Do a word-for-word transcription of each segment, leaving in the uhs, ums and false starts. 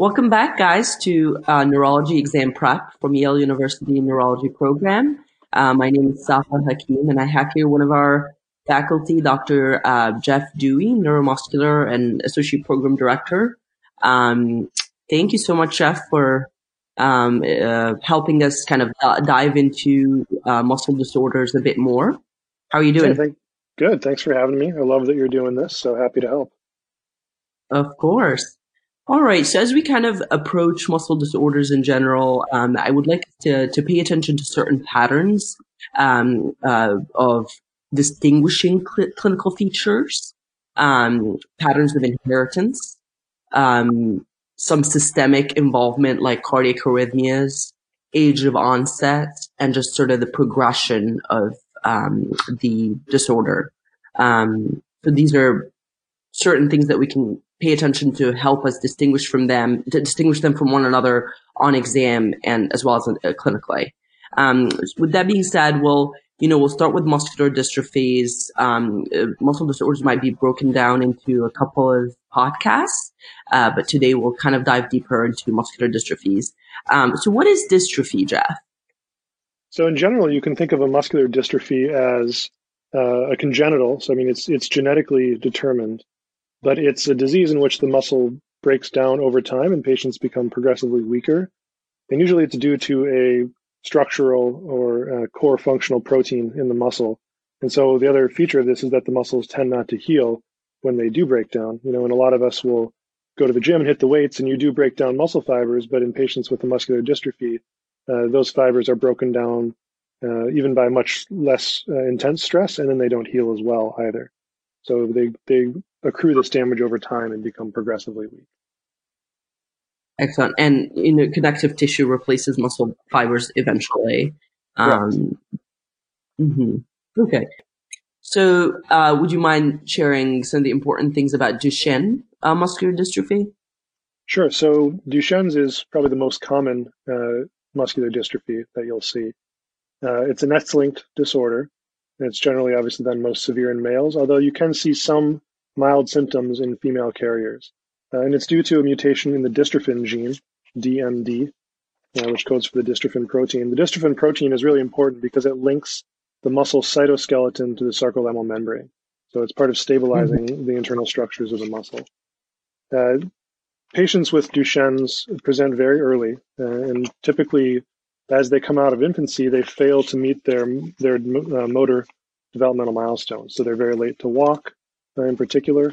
Welcome back, guys, to uh, Neurology Exam Prep from Yale University Neurology Program. Uh, my name is Safa Hakim, and I have here one of our faculty, Doctor Uh, Jeff Dewey, Neuromuscular and Associate Program Director. Um, thank you so much, Jeff, for um, uh, helping us kind of uh, dive into uh, muscle disorders a bit more. How are you doing? Hey, thank Good. Thanks for having me. I love that you're doing this. So happy to help. Of course. All right. So as we kind of approach muscle disorders in general, um, I would like to, to pay attention to certain patterns um, uh, of distinguishing cl- clinical features, um, patterns of inheritance, um, some systemic involvement like cardiac arrhythmias, age of onset, and just sort of the progression of um, the disorder. Um, so these are certain things that we can pay attention to help us distinguish from them, to distinguish them from one another on exam and as well as uh, clinically. Um, with that being said, we'll, you know, we'll start with muscular dystrophies. Um, uh, muscle disorders might be broken down into a couple of podcasts, uh, but today we'll kind of dive deeper into muscular dystrophies. Um, so what is dystrophy, Jeff? So in general, you can think of a muscular dystrophy as uh, a congenital. So, I mean, it's it's genetically determined. But it's a disease in which the muscle breaks down over time and patients become progressively weaker. And usually it's due to a structural or a core functional protein in the muscle. And so the other feature of this is that the muscles tend not to heal when they do break down. You know, and a lot of us will go to the gym and hit the weights and you do break down muscle fibers, but in patients with a muscular dystrophy, uh, those fibers are broken down uh, even by much less uh, intense stress, and then they don't heal as well either. So they, they accrue this damage over time and become progressively weak. Excellent. And, you know, connective tissue replaces muscle fibers eventually. Um, mm-hmm. Okay. So uh, would you mind sharing some of the important things about Duchenne uh, muscular dystrophy? Sure. So Duchenne's is probably the most common uh, muscular dystrophy that you'll see. Uh, it's an X-linked disorder. And it's generally obviously then most severe in males, although you can see some mild symptoms in female carriers. Uh, and it's due to a mutation in the dystrophin gene, D M D, uh, which codes for the dystrophin protein. The dystrophin protein is really important because it links the muscle cytoskeleton to the sarcolemmal membrane. So it's part of stabilizing mm-hmm. the internal structures of the muscle. Uh, patients with Duchenne's present very early, uh, and typically as they come out of infancy, they fail to meet their their uh, motor developmental milestones. So they're very late to walk, uh, in particular.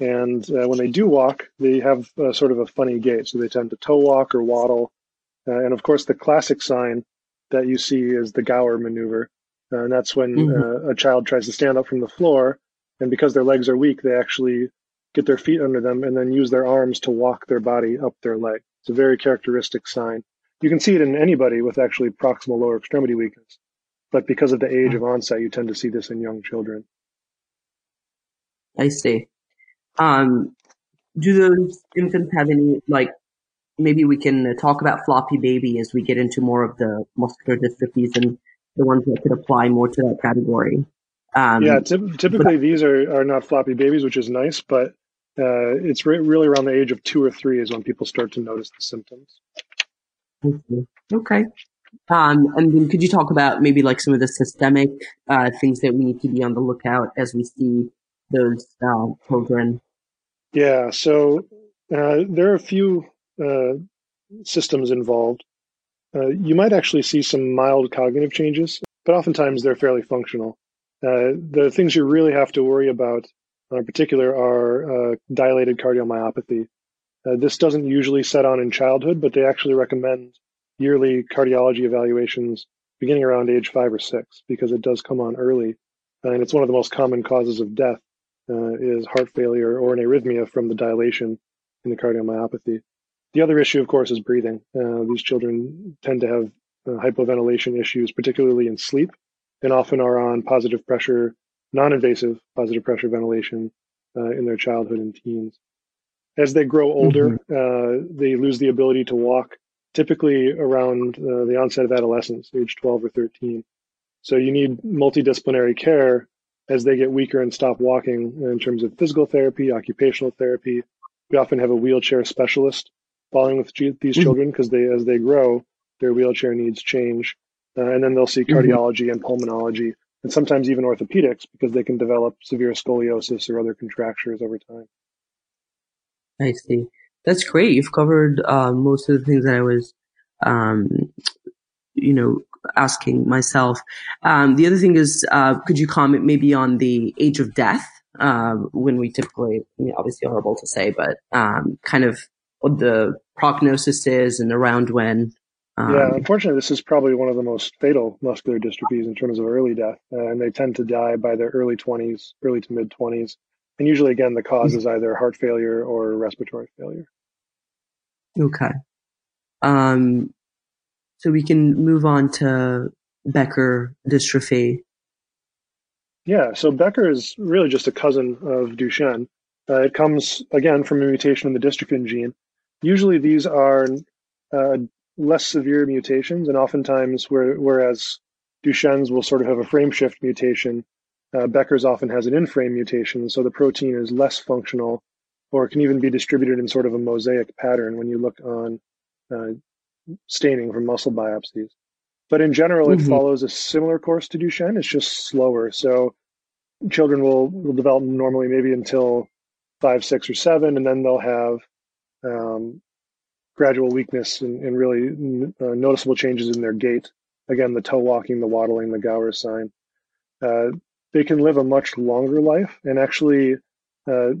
And uh, when they do walk, they have uh, sort of a funny gait. So they tend to toe walk or waddle. Uh, and of course, the classic sign that you see is the Gower maneuver. Uh, and that's when mm-hmm. uh, a child tries to stand up from the floor. And because their legs are weak, they actually get their feet under them and then use their arms to walk their body up their leg. It's a very characteristic sign. You can see it in anybody with actually proximal lower extremity weakness, but because of the age of onset, you tend to see this in young children. I see. Um, do those infants have any, like, maybe we can talk about floppy baby as we get into more of the muscular dystrophies and the ones that could apply more to that category? Um, yeah, t- typically but- these are, are not floppy babies, which is nice, but uh, it's re- really around the age of two or three is when people start to notice the symptoms. Okay. Um, and then could you talk about maybe like some of the systemic uh, things that we need to be on the lookout as we see those uh, children? Yeah. So uh, there are a few uh, systems involved. Uh, you might actually see some mild cognitive changes, but oftentimes they're fairly functional. Uh, the things you really have to worry about in particular are uh, dilated cardiomyopathy. Uh, this doesn't usually set on in childhood, but they actually recommend yearly cardiology evaluations beginning around age five or six because it does come on early. Uh, and it's one of the most common causes of death uh, is heart failure or an arrhythmia from the dilation in the cardiomyopathy. The other issue, of course, is breathing. Uh, these children tend to have uh, hypoventilation issues, particularly in sleep, and often are on positive pressure, non-invasive positive pressure ventilation uh, in their childhood and teens. As they grow older, mm-hmm. uh, they lose the ability to walk, typically around uh, the onset of adolescence, age twelve or thirteen. So you need multidisciplinary care as they get weaker and stop walking in terms of physical therapy, occupational therapy. We often have a wheelchair specialist following with G these children because they, as they grow, their wheelchair needs change. Uh, and then they'll see cardiology and pulmonology, and sometimes even orthopedics, because they can develop severe scoliosis or other contractures over time. I see. That's great. You've covered uh, most of the things that I was, um, you know, asking myself. Um, the other thing is, uh, could you comment maybe on the age of death? Um, when we typically, I mean, obviously horrible to say, but um, kind of what the prognosis is and around when. Um, yeah, unfortunately, this is probably one of the most fatal muscular dystrophies in terms of early death, uh, and they tend to die by their early twenties, early to mid twenties, and usually, again, the cause is either heart failure or respiratory failure. Okay, um, so we can move on to Becker dystrophy. Yeah, so Becker is really just a cousin of Duchenne. Uh, it comes, again, from a mutation in the dystrophin gene. Usually these are uh, less severe mutations, and oftentimes, where, whereas Duchenne's will sort of have a frameshift mutation, uh, Becker's often has an in-frame mutation, so the protein is less functional, or can even be distributed in sort of a mosaic pattern when you look on uh, staining from muscle biopsies. But in general, it mm-hmm. follows a similar course to Duchenne. It's just slower. So children will, will develop normally maybe until five, six, or seven, and then they'll have um, gradual weakness and, and really uh, noticeable changes in their gait. Again, the toe walking, the waddling, the Gower sign. Uh, they can live a much longer life, and actually uh,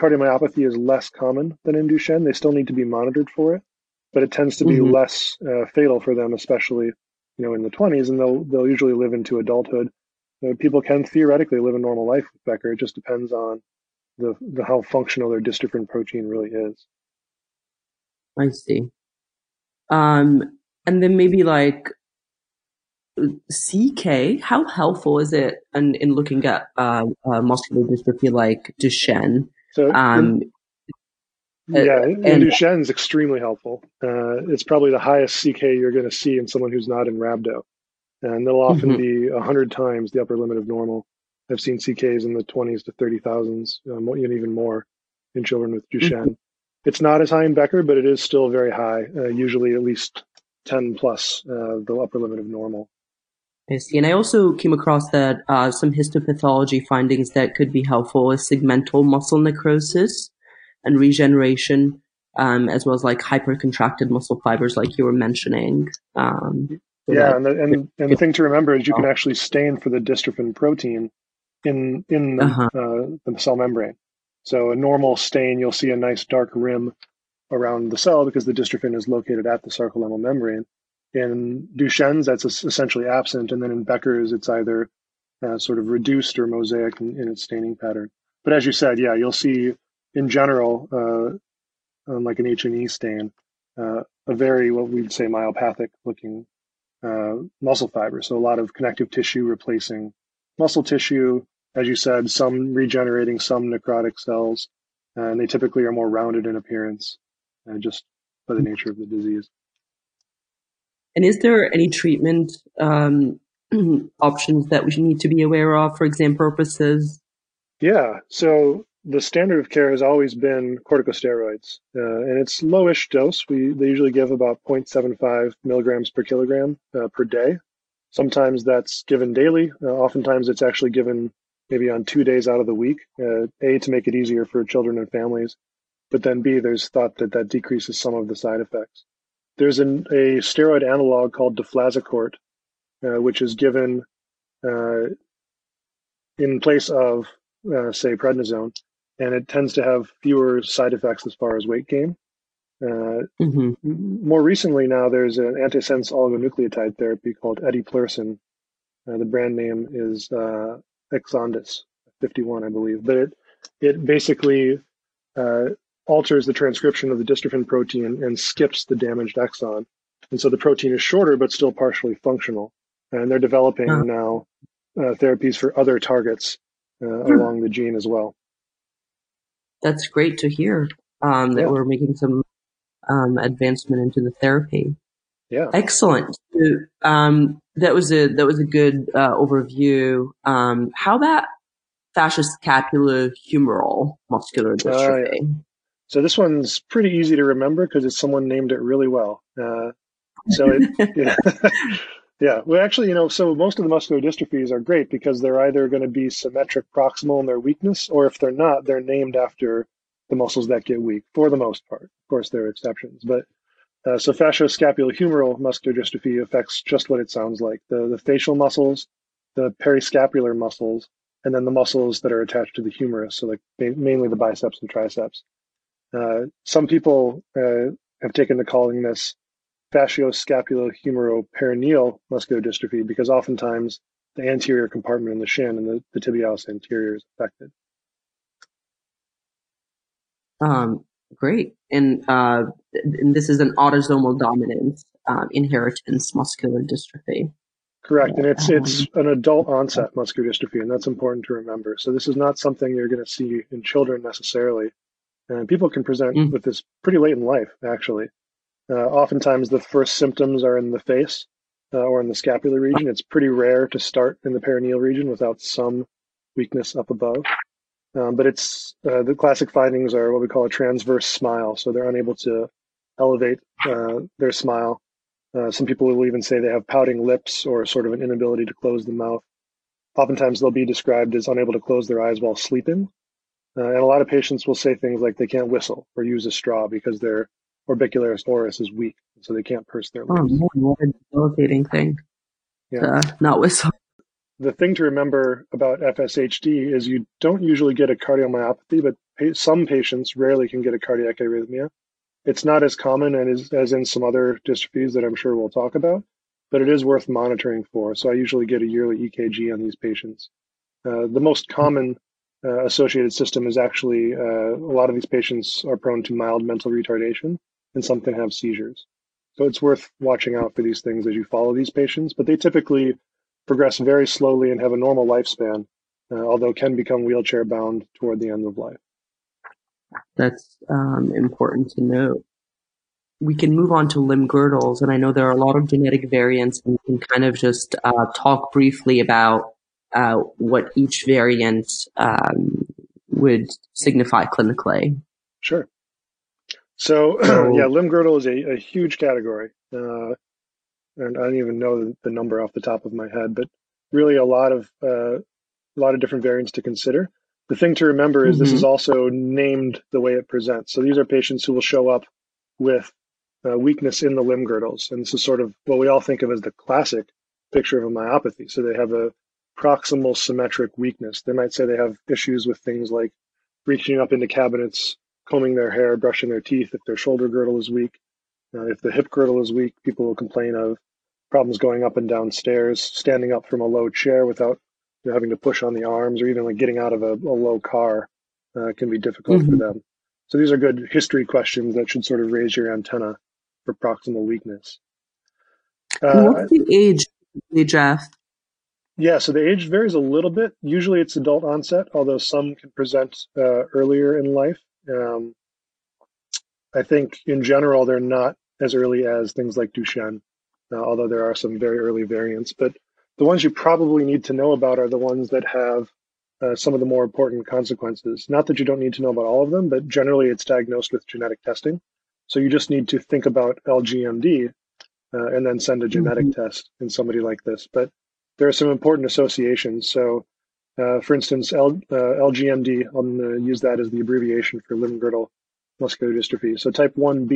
cardiomyopathy is less common than in Duchenne. They still need to be monitored for it, but it tends to be mm-hmm. less uh, fatal for them, especially you know, in the twenties, and they'll they'll usually live into adulthood. You know, people can theoretically live a normal life with Becker. It just depends on the, the how functional their dystrophin protein really is. I see. Um, and then maybe like C K, how helpful is it in, in looking at uh, uh, muscular dystrophy like Duchenne? So um, yeah, and, and Duchenne's extremely helpful. Uh, it's probably the highest C K you're going to see in someone who's not in rhabdo. And they'll often mm-hmm. be one hundred times the upper limit of normal. I've seen C Ks in the twenties to thirty thousands, um, and even more in children with Duchenne. Mm-hmm. It's not as high in Becker, but it is still very high, uh, usually at least ten plus uh, the upper limit of normal. I see. And I also came across that uh, some histopathology findings that could be helpful is segmental muscle necrosis and regeneration, um, as well as like hypercontracted muscle fibers, like you were mentioning. Um, so yeah, and the, and, and the thing to remember is you can actually stain for the dystrophin protein in in the, uh-huh. uh, the cell membrane. So a normal stain, you'll see a nice dark rim around the cell because the dystrophin is located at the sarcolemmal membrane. In Duchenne's, that's essentially absent, and then in Becker's, it's either uh, sort of reduced or mosaic in, in its staining pattern. But as you said, yeah, you'll see, in general, uh, um, like an H and E stain, uh, a very, what we'd say, myopathic looking uh, muscle fiber. So a lot of connective tissue replacing muscle tissue, as you said, some regenerating, some necrotic cells, uh, and they typically are more rounded in appearance uh, just by the nature of the disease. And is there any treatment um, options that we need to be aware of for exam purposes? Yeah, so the standard of care has always been corticosteroids, uh, and it's lowish dose. We they usually give about zero point seven five milligrams per kilogram uh, per day. Sometimes that's given daily. Uh, oftentimes it's actually given maybe on two days out of the week, uh, A, to make it easier for children and families, but then B, there's thought that that decreases some of the side effects. There's an, a steroid analog called deflazacort, uh, which is given uh, in place of, uh, say, prednisone. And it tends to have fewer side effects as far as weight gain. Uh, mm-hmm. More recently now, there's an antisense oligonucleotide therapy called Eteplirsen. Uh, the brand name is uh, Exondys fifty-one, I believe. But it, it basically uh, alters the transcription of the dystrophin protein and skips the damaged exon. And so the protein is shorter but still partially functional. And they're developing oh. now uh, therapies for other targets uh, hmm. along the gene as well. That's great to hear um, that yeah. we're making some um, advancement into the therapy. Yeah, excellent. So, um, that was a that was a good uh, overview. Um, how about fascioscapulohumeral muscular dystrophy? Uh, yeah. So this one's pretty easy to remember because it's someone named it really well. Uh, so it, yeah. Yeah, well, actually, you know, so most of the muscular dystrophies are great because they're either going to be symmetric proximal in their weakness, or if they're not, they're named after the muscles that get weak for the most part. Of course, there are exceptions. But uh, so fascioscapulohumeral muscular dystrophy affects just what it sounds like, the, the facial muscles, the periscapular muscles, and then the muscles that are attached to the humerus, so like mainly the biceps and triceps. Uh, some people uh, have taken to calling this fascioscapulohumeroperineal muscular dystrophy because oftentimes the anterior compartment in the shin and the, the tibialis anterior is affected. Um, great. And, uh, and this is an autosomal dominant uh, inheritance muscular dystrophy. Correct. And it's, um, it's an adult onset muscular dystrophy, and that's important to remember. So this is not something you're going to see in children necessarily. And people can present mm. with this pretty late in life, actually. Uh, oftentimes, the first symptoms are in the face uh, or in the scapular region. It's pretty rare to start in the perineal region without some weakness up above. Um, but it's uh, the classic findings are what we call a transverse smile. So they're unable to elevate uh, their smile. Uh, some people will even say they have pouting lips or sort of an inability to close the mouth. Oftentimes, they'll be described as unable to close their eyes while sleeping. Uh, and a lot of patients will say things like they can't whistle or use a straw because they're orbicularis oris is weak, so they can't purse their lips. Oh, man, what a debilitating thing. Yeah. To not whistle. The thing to remember about F S H D is you don't usually get a cardiomyopathy, but pa some patients rarely can get a cardiac arrhythmia. It's not as common and is, as in some other dystrophies that I'm sure we'll talk about, but it is worth monitoring for. So I usually get a yearly E K G on these patients. Uh, the most common uh, associated system is actually uh, a lot of these patients are prone to mild mental retardation, and some can have seizures. So it's worth watching out for these things as you follow these patients, but they typically progress very slowly and have a normal lifespan, uh, although can become wheelchair bound toward the end of life. That's um, important to know. We can move on to limb girdles, and I know there are a lot of genetic variants, and we can kind of just uh, talk briefly about uh, what each variant um, would signify clinically. Sure. So, yeah, limb girdle is a, a huge category. Uh, and I don't even know the number off the top of my head, but really a lot of, uh, a lot of different variants to consider. The thing to remember is mm-hmm. this is also named the way it presents. So these are patients who will show up with uh, weakness in the limb girdles. And this is sort of what we all think of as the classic picture of a myopathy. So they have a proximal symmetric weakness. They might say they have issues with things like reaching up into cabinets, combing their hair, brushing their teeth, if their shoulder girdle is weak. Uh, if the hip girdle is weak, people will complain of problems going up and down stairs, standing up from a low chair without you know, having to push on the arms, or even like getting out of a, a low car uh, can be difficult mm-hmm. for them. So these are good history questions that should sort of raise your antenna for proximal weakness. Uh, What's the age, Jeff? Yeah, so the age varies a little bit. Usually it's adult onset, although some can present uh, earlier in life. Um, I think in general, they're not as early as things like Duchenne, uh, although there are some very early variants. But the ones you probably need to know about are the ones that have uh, some of the more important consequences. Not that you don't need to know about all of them, but generally it's diagnosed with genetic testing. So you just need to think about L G M D uh, and then send a genetic mm-hmm. test in somebody like this. But there are some important associations. So Uh, for instance, L, uh, L G M D, I'm going to use that as the abbreviation for limb girdle muscular dystrophy. So type one B,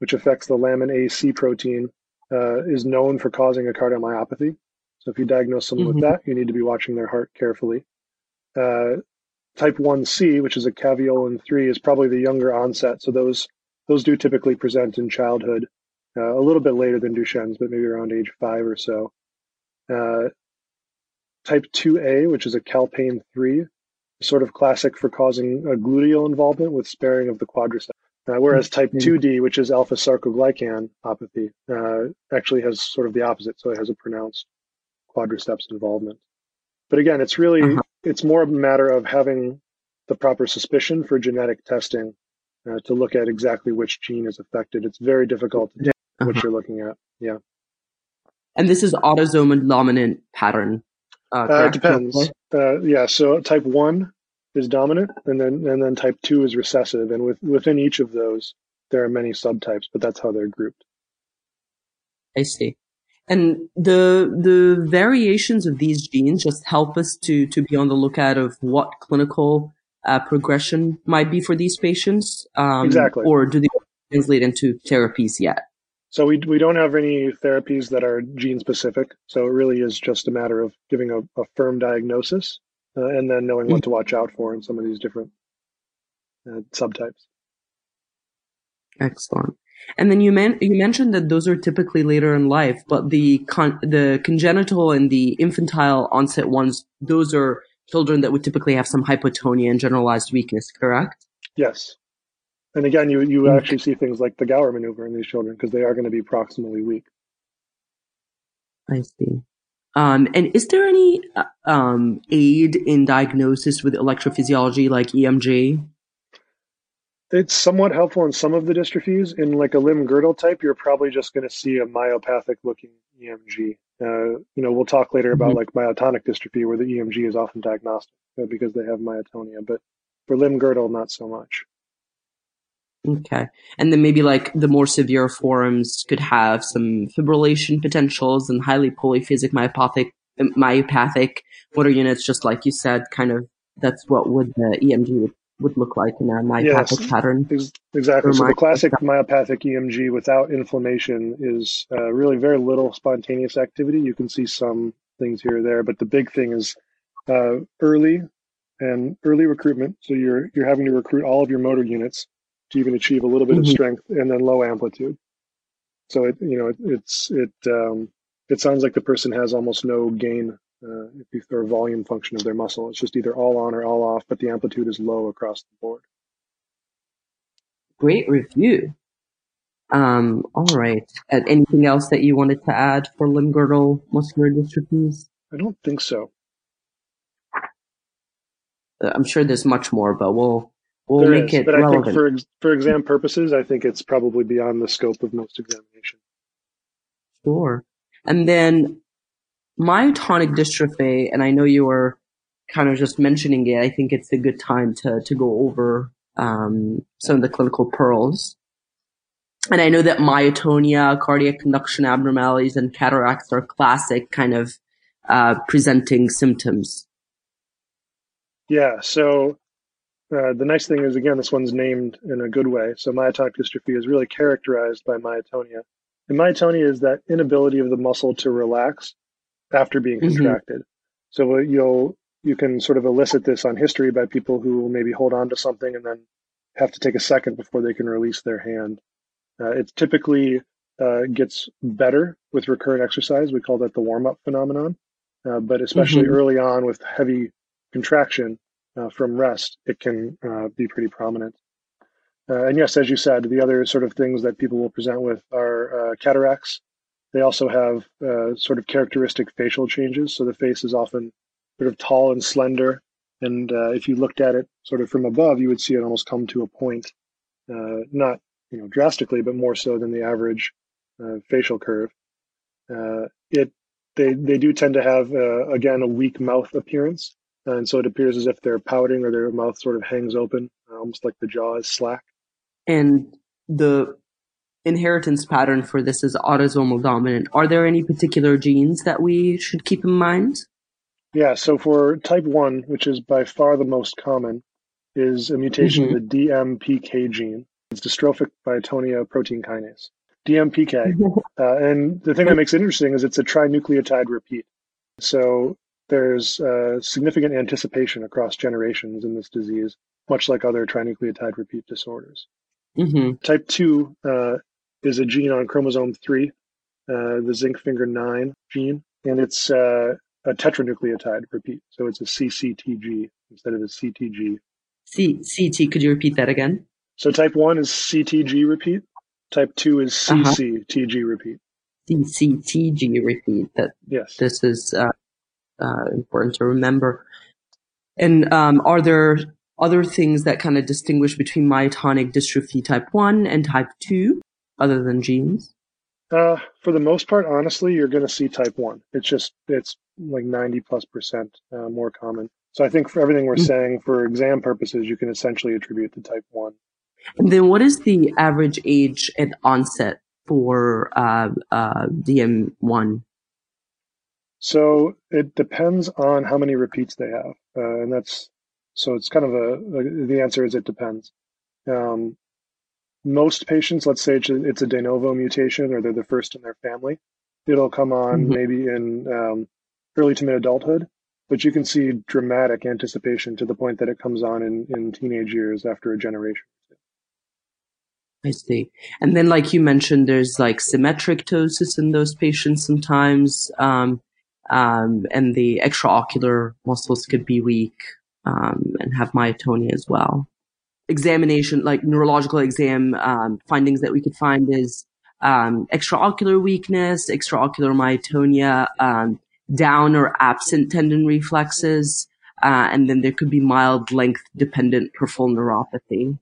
which affects the lamin A C protein, uh, is known for causing a cardiomyopathy. So if you diagnose someone mm-hmm. with that, you need to be watching their heart carefully. Uh, type one C, which is a caveolin three, is probably the younger onset. So those those do typically present in childhood, uh, a little bit later than Duchenne's, but maybe around age five or so. Uh, Type two A, which is a calpain three, sort of classic for causing a gluteal involvement with sparing of the quadriceps. Uh, whereas type two D, which is alpha sarcoglycanopathy, uh, actually has sort of the opposite, so it has a pronounced quadriceps involvement. But again, it's really, uh-huh. it's more a matter of having the proper suspicion for genetic testing uh, to look at exactly which gene is affected. It's very difficult to tell uh-huh. what you're looking at. Yeah. And this is autosomal dominant pattern. Uh, uh, it depends. Uh, yeah, so type one is dominant, and then and then type two is recessive. And with, within each of those, there are many subtypes, but that's how they're grouped. I see. And the the variations of these genes just help us to to be on the lookout of what clinical uh, progression might be for these patients. Um, exactly. Or do they translate into therapies yet? So we we don't have any therapies that are gene specific. So it really is just a matter of giving a, a firm diagnosis uh, and then knowing what to watch out for in some of these different uh, subtypes. Excellent. And then you, men- you mentioned that those are typically later in life, but the con- the congenital and the infantile onset ones, those are children that would typically have some hypotonia and generalized weakness, correct? Yes. And again, you, you actually see things like the Gower maneuver in these children because they are going to be proximally weak. I see. Um, and is there any uh, um, aid in diagnosis with electrophysiology like E M G? It's somewhat helpful in some of the dystrophies. In like a limb girdle type, you're probably just going to see a myopathic looking E M G. Uh, you know, we'll talk later about mm-hmm. like myotonic dystrophy where the E M G is often diagnostic uh, because they have myotonia, but for limb girdle, not so much. Okay. And then maybe like the more severe forms could have some fibrillation potentials and highly polyphasic myopathic, myopathic motor units, just like you said, kind of that's what would the E M G would would look like in a myopathic yes, pattern. Ex- exactly. So my- the classic myopathic E M G without inflammation is uh, really very little spontaneous activity. You can see some things here or there, but the big thing is uh, early and early recruitment. So you're you're having to recruit all of your motor units to even achieve a little bit mm-hmm. of strength, and then low amplitude. So it you know it, it's it um, it sounds like the person has almost no gain. Uh, or volume function of their muscle. It's just either all on or all off, but the amplitude is low across the board. Great review. Um, all right. Uh, anything else that you wanted to add for limb girdle muscular dystrophies? I don't think so. I'm sure there's much more, but we'll we'll there make is, it but relevant. I think for ex- for exam purposes, I think it's probably beyond the scope of most examination. Sure. And then myotonic dystrophy, and I know you were kind of just mentioning it, I think it's a good time to, to go over um, some of the clinical pearls. And I know that myotonia, cardiac conduction abnormalities, and cataracts are classic kind of uh, presenting symptoms. Yeah, so uh, the nice thing is, again, this one's named in a good way. So myotonic dystrophy is really characterized by myotonia. And myotonia is that inability of the muscle to relax after being contracted. Mm-hmm. So you'll, you can sort of elicit this on history by people who maybe hold on to something and then have to take a second before they can release their hand. Uh, it typically uh, gets better with recurrent exercise. We call that the warm-up phenomenon. Uh, but especially mm-hmm. early on with heavy contraction uh, from rest, it can uh, be pretty prominent. Uh, and yes, as you said, the other sort of things that people will present with are uh, cataracts. They also have uh, sort of characteristic facial changes. So the face is often sort of tall and slender. And uh, if you looked at it sort of from above, you would see it almost come to a point, uh, not you know drastically, but more so than the average uh, facial curve. Uh, it they they do tend to have, uh, again, a weak mouth appearance. And so it appears as if they're pouting or their mouth sort of hangs open, almost like the jaw is slack. And the inheritance pattern for this is autosomal dominant. Are there any particular genes that we should keep in mind? Yeah, so for type one, which is by far the most common, is a mutation mm-hmm. of the D M P K gene. It's dystrophic myotonia protein kinase, D M P K. uh, and the thing that makes it interesting is it's a trinucleotide repeat. So there's uh, significant anticipation across generations in this disease, much like other trinucleotide repeat disorders. Mm-hmm. Type two uh, is a gene on chromosome three, uh, the zinc finger nine gene, and it's uh, a tetranucleotide repeat. So it's a C C T G instead of a C T G. C- CT, could you repeat that again? So type one is C T G repeat. Type two is C C T G uh-huh. repeat. C C T G repeat. That, yes. This is uh, uh, important to remember. And um, are there other things that kind of distinguish between myotonic dystrophy type one and type two, other than genes? Uh, for the most part, honestly, you're going to see type one. It's just, it's like ninety plus percent uh, more common. So I think for everything we're saying, for exam purposes, you can essentially attribute to type one. And then what is the average age at onset for uh, uh, D M one? So it depends on how many repeats they have. Uh, and that's, so it's kind of a, a the answer is it depends. Um, most patients, let's say it's a de novo mutation or they're the first in their family, it'll come on mm-hmm. maybe in um, early to mid adulthood. But you can see dramatic anticipation to the point that it comes on in, in teenage years after a generation. I see. And then, like you mentioned, there's like symmetric ptosis in those patients sometimes, um, um, and the extraocular muscles could be weak um, and have myotonia as well. Examination, like neurological exam um, findings that we could find is um, extraocular weakness, extraocular myotonia, um, down or absent tendon reflexes, uh, and then there could be mild length-dependent peripheral neuropathy.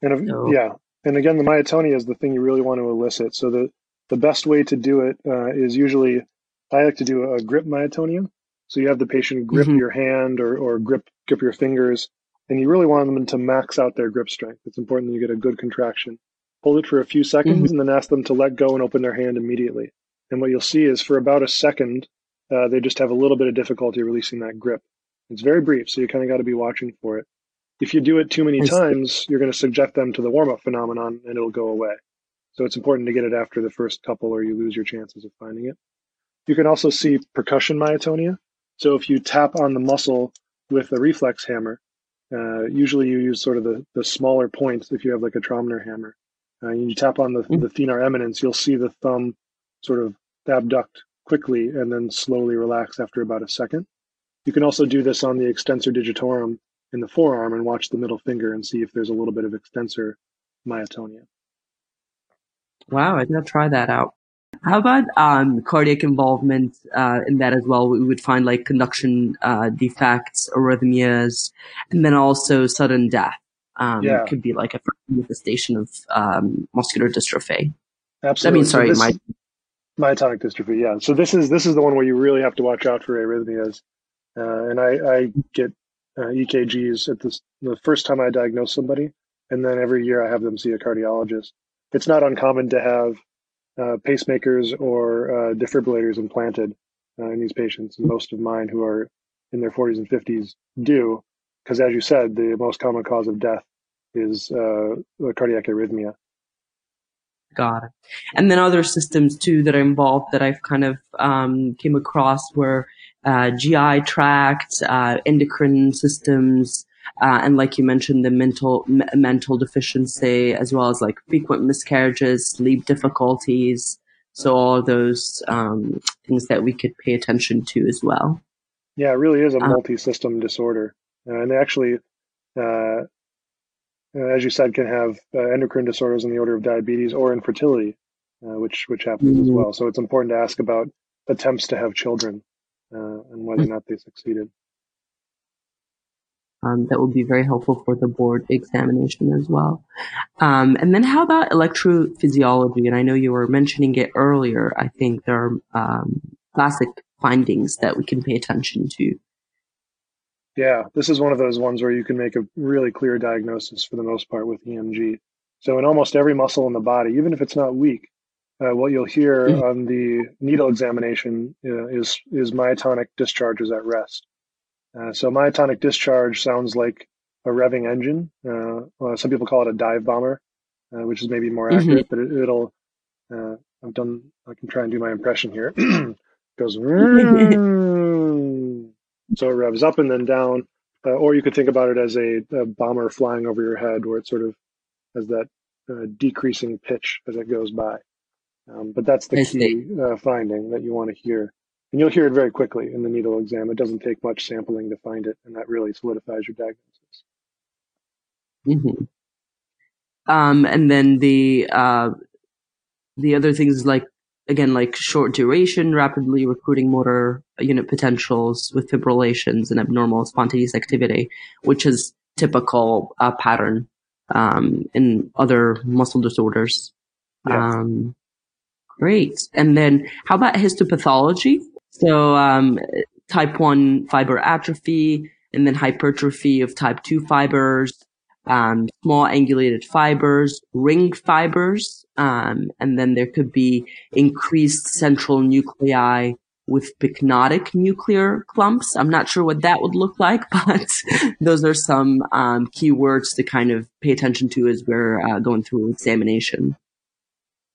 And if, so. yeah, and again, the myotonia is the thing you really want to elicit. So the, the best way to do it uh, is usually, I like to do a grip myotonia. So you have the patient grip mm-hmm. your hand or, or grip grip your fingers, and you really want them to max out their grip strength. It's important that you get a good contraction. Hold it for a few seconds mm-hmm. and then ask them to let go and open their hand immediately. And what you'll see is for about a second, Uh, they just have a little bit of difficulty releasing that grip. It's very brief, so you kind of got to be watching for it. If you do it too many times, you're going to subject them to the warm-up phenomenon, and it'll go away. So it's important to get it after the first couple, or you lose your chances of finding it. You can also see percussion myotonia. So if you tap on the muscle with a reflex hammer, uh, usually you use sort of the, the smaller points if you have like a Tromner hammer. Uh, and you tap on the, the thenar eminence, you'll see the thumb sort of abduct quickly and then slowly relax after about a second. You can also do this on the extensor digitorum in the forearm and watch the middle finger and see if there's a little bit of extensor myotonia. Wow, I'm going to try that out. How about um, cardiac involvement uh, in that as well? We would find like conduction uh, defects, arrhythmias, and then also sudden death. Um, yeah. It could be like a manifestation of um, muscular dystrophy. Absolutely. I mean, sorry, so this- my... myotonic dystrophy, yeah. So this is this is the one where you really have to watch out for arrhythmias. Uh, and I, I get uh, E K Gs at this, the first time I diagnose somebody, and then every year I have them see a cardiologist. It's not uncommon to have uh, pacemakers or uh, defibrillators implanted uh, in these patients. And most of mine who are in their forties and fifties do, because as you said, the most common cause of death is uh, cardiac arrhythmia. Got it. And then other systems too that are involved that I've kind of um, came across were uh, G I tract, uh, endocrine systems, uh, and like you mentioned, the mental m- mental deficiency, as well as like frequent miscarriages, sleep difficulties. So all those um, things that we could pay attention to as well. Yeah, it really is a multi-system um, disorder, uh, and they actually. Uh, As you said, can have uh, endocrine disorders in the order of diabetes or infertility, uh, which which happens mm-hmm. as well. So it's important to ask about attempts to have children uh, and whether or not they succeeded. Um, that would be very helpful for the board examination as well. Um, and then how about electrophysiology? And I know you were mentioning it earlier. I think there are um, classic findings that we can pay attention to. Yeah, this is one of those ones where you can make a really clear diagnosis for the most part with E M G. So in almost every muscle in the body, even if it's not weak, uh, what you'll hear mm-hmm. on the needle examination uh, is is myotonic discharges at rest. Uh, so myotonic discharge sounds like a revving engine. Uh, well, some people call it a dive bomber, uh, which is maybe more mm-hmm. accurate, but it, it'll, uh, I've done, I can try and do my impression here. It goes, so it revs up and then down, uh, or you could think about it as a, a bomber flying over your head where it sort of has that uh, decreasing pitch as it goes by. Um, but that's the I key uh, finding that you want to hear. And you'll hear it very quickly in the needle exam. It doesn't take much sampling to find it, and that really solidifies your diagnosis. Mm-hmm. Um, and then the uh, the other things like, again, like short duration, rapidly recruiting motor unit potentials with fibrillations and abnormal spontaneous activity, which is typical uh, pattern um, in other muscle disorders. Yeah. Um, great. And then how about histopathology? So um, type one fiber atrophy, and then hypertrophy of type two fibers, um, small angulated fibers, ring fibers, um, and then there could be increased central nuclei with pycnotic nuclear clumps. I'm not sure what that would look like, but those are some um, key words to kind of pay attention to as we're uh, going through examination.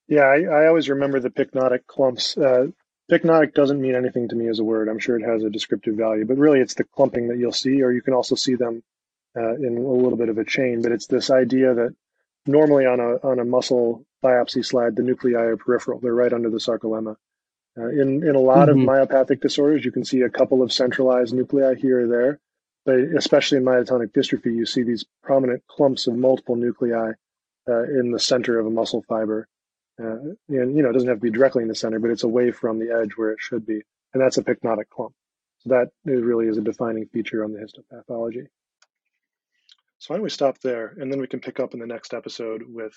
Yeah, I, I always remember the pycnotic clumps. Uh, pycnotic doesn't mean anything to me as a word. I'm sure it has a descriptive value, but really it's the clumping that you'll see, or you can also see them uh, in a little bit of a chain. But it's this idea that normally on a on a muscle biopsy slide, the nuclei are peripheral. They're right under the sarcolemma. Uh, in, in a lot mm-hmm. of myopathic disorders, you can see a couple of centralized nuclei here or there, but especially in myotonic dystrophy, you see these prominent clumps of multiple nuclei uh, in the center of a muscle fiber. Uh, and, you know, it doesn't have to be directly in the center, but it's away from the edge where it should be. And that's a pycnotic clump. So that really is a defining feature on the histopathology. So why don't we stop there, and then we can pick up in the next episode with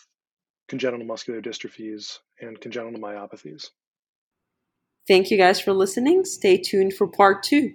congenital muscular dystrophies and congenital myopathies. Thank you guys for listening. Stay tuned for part two.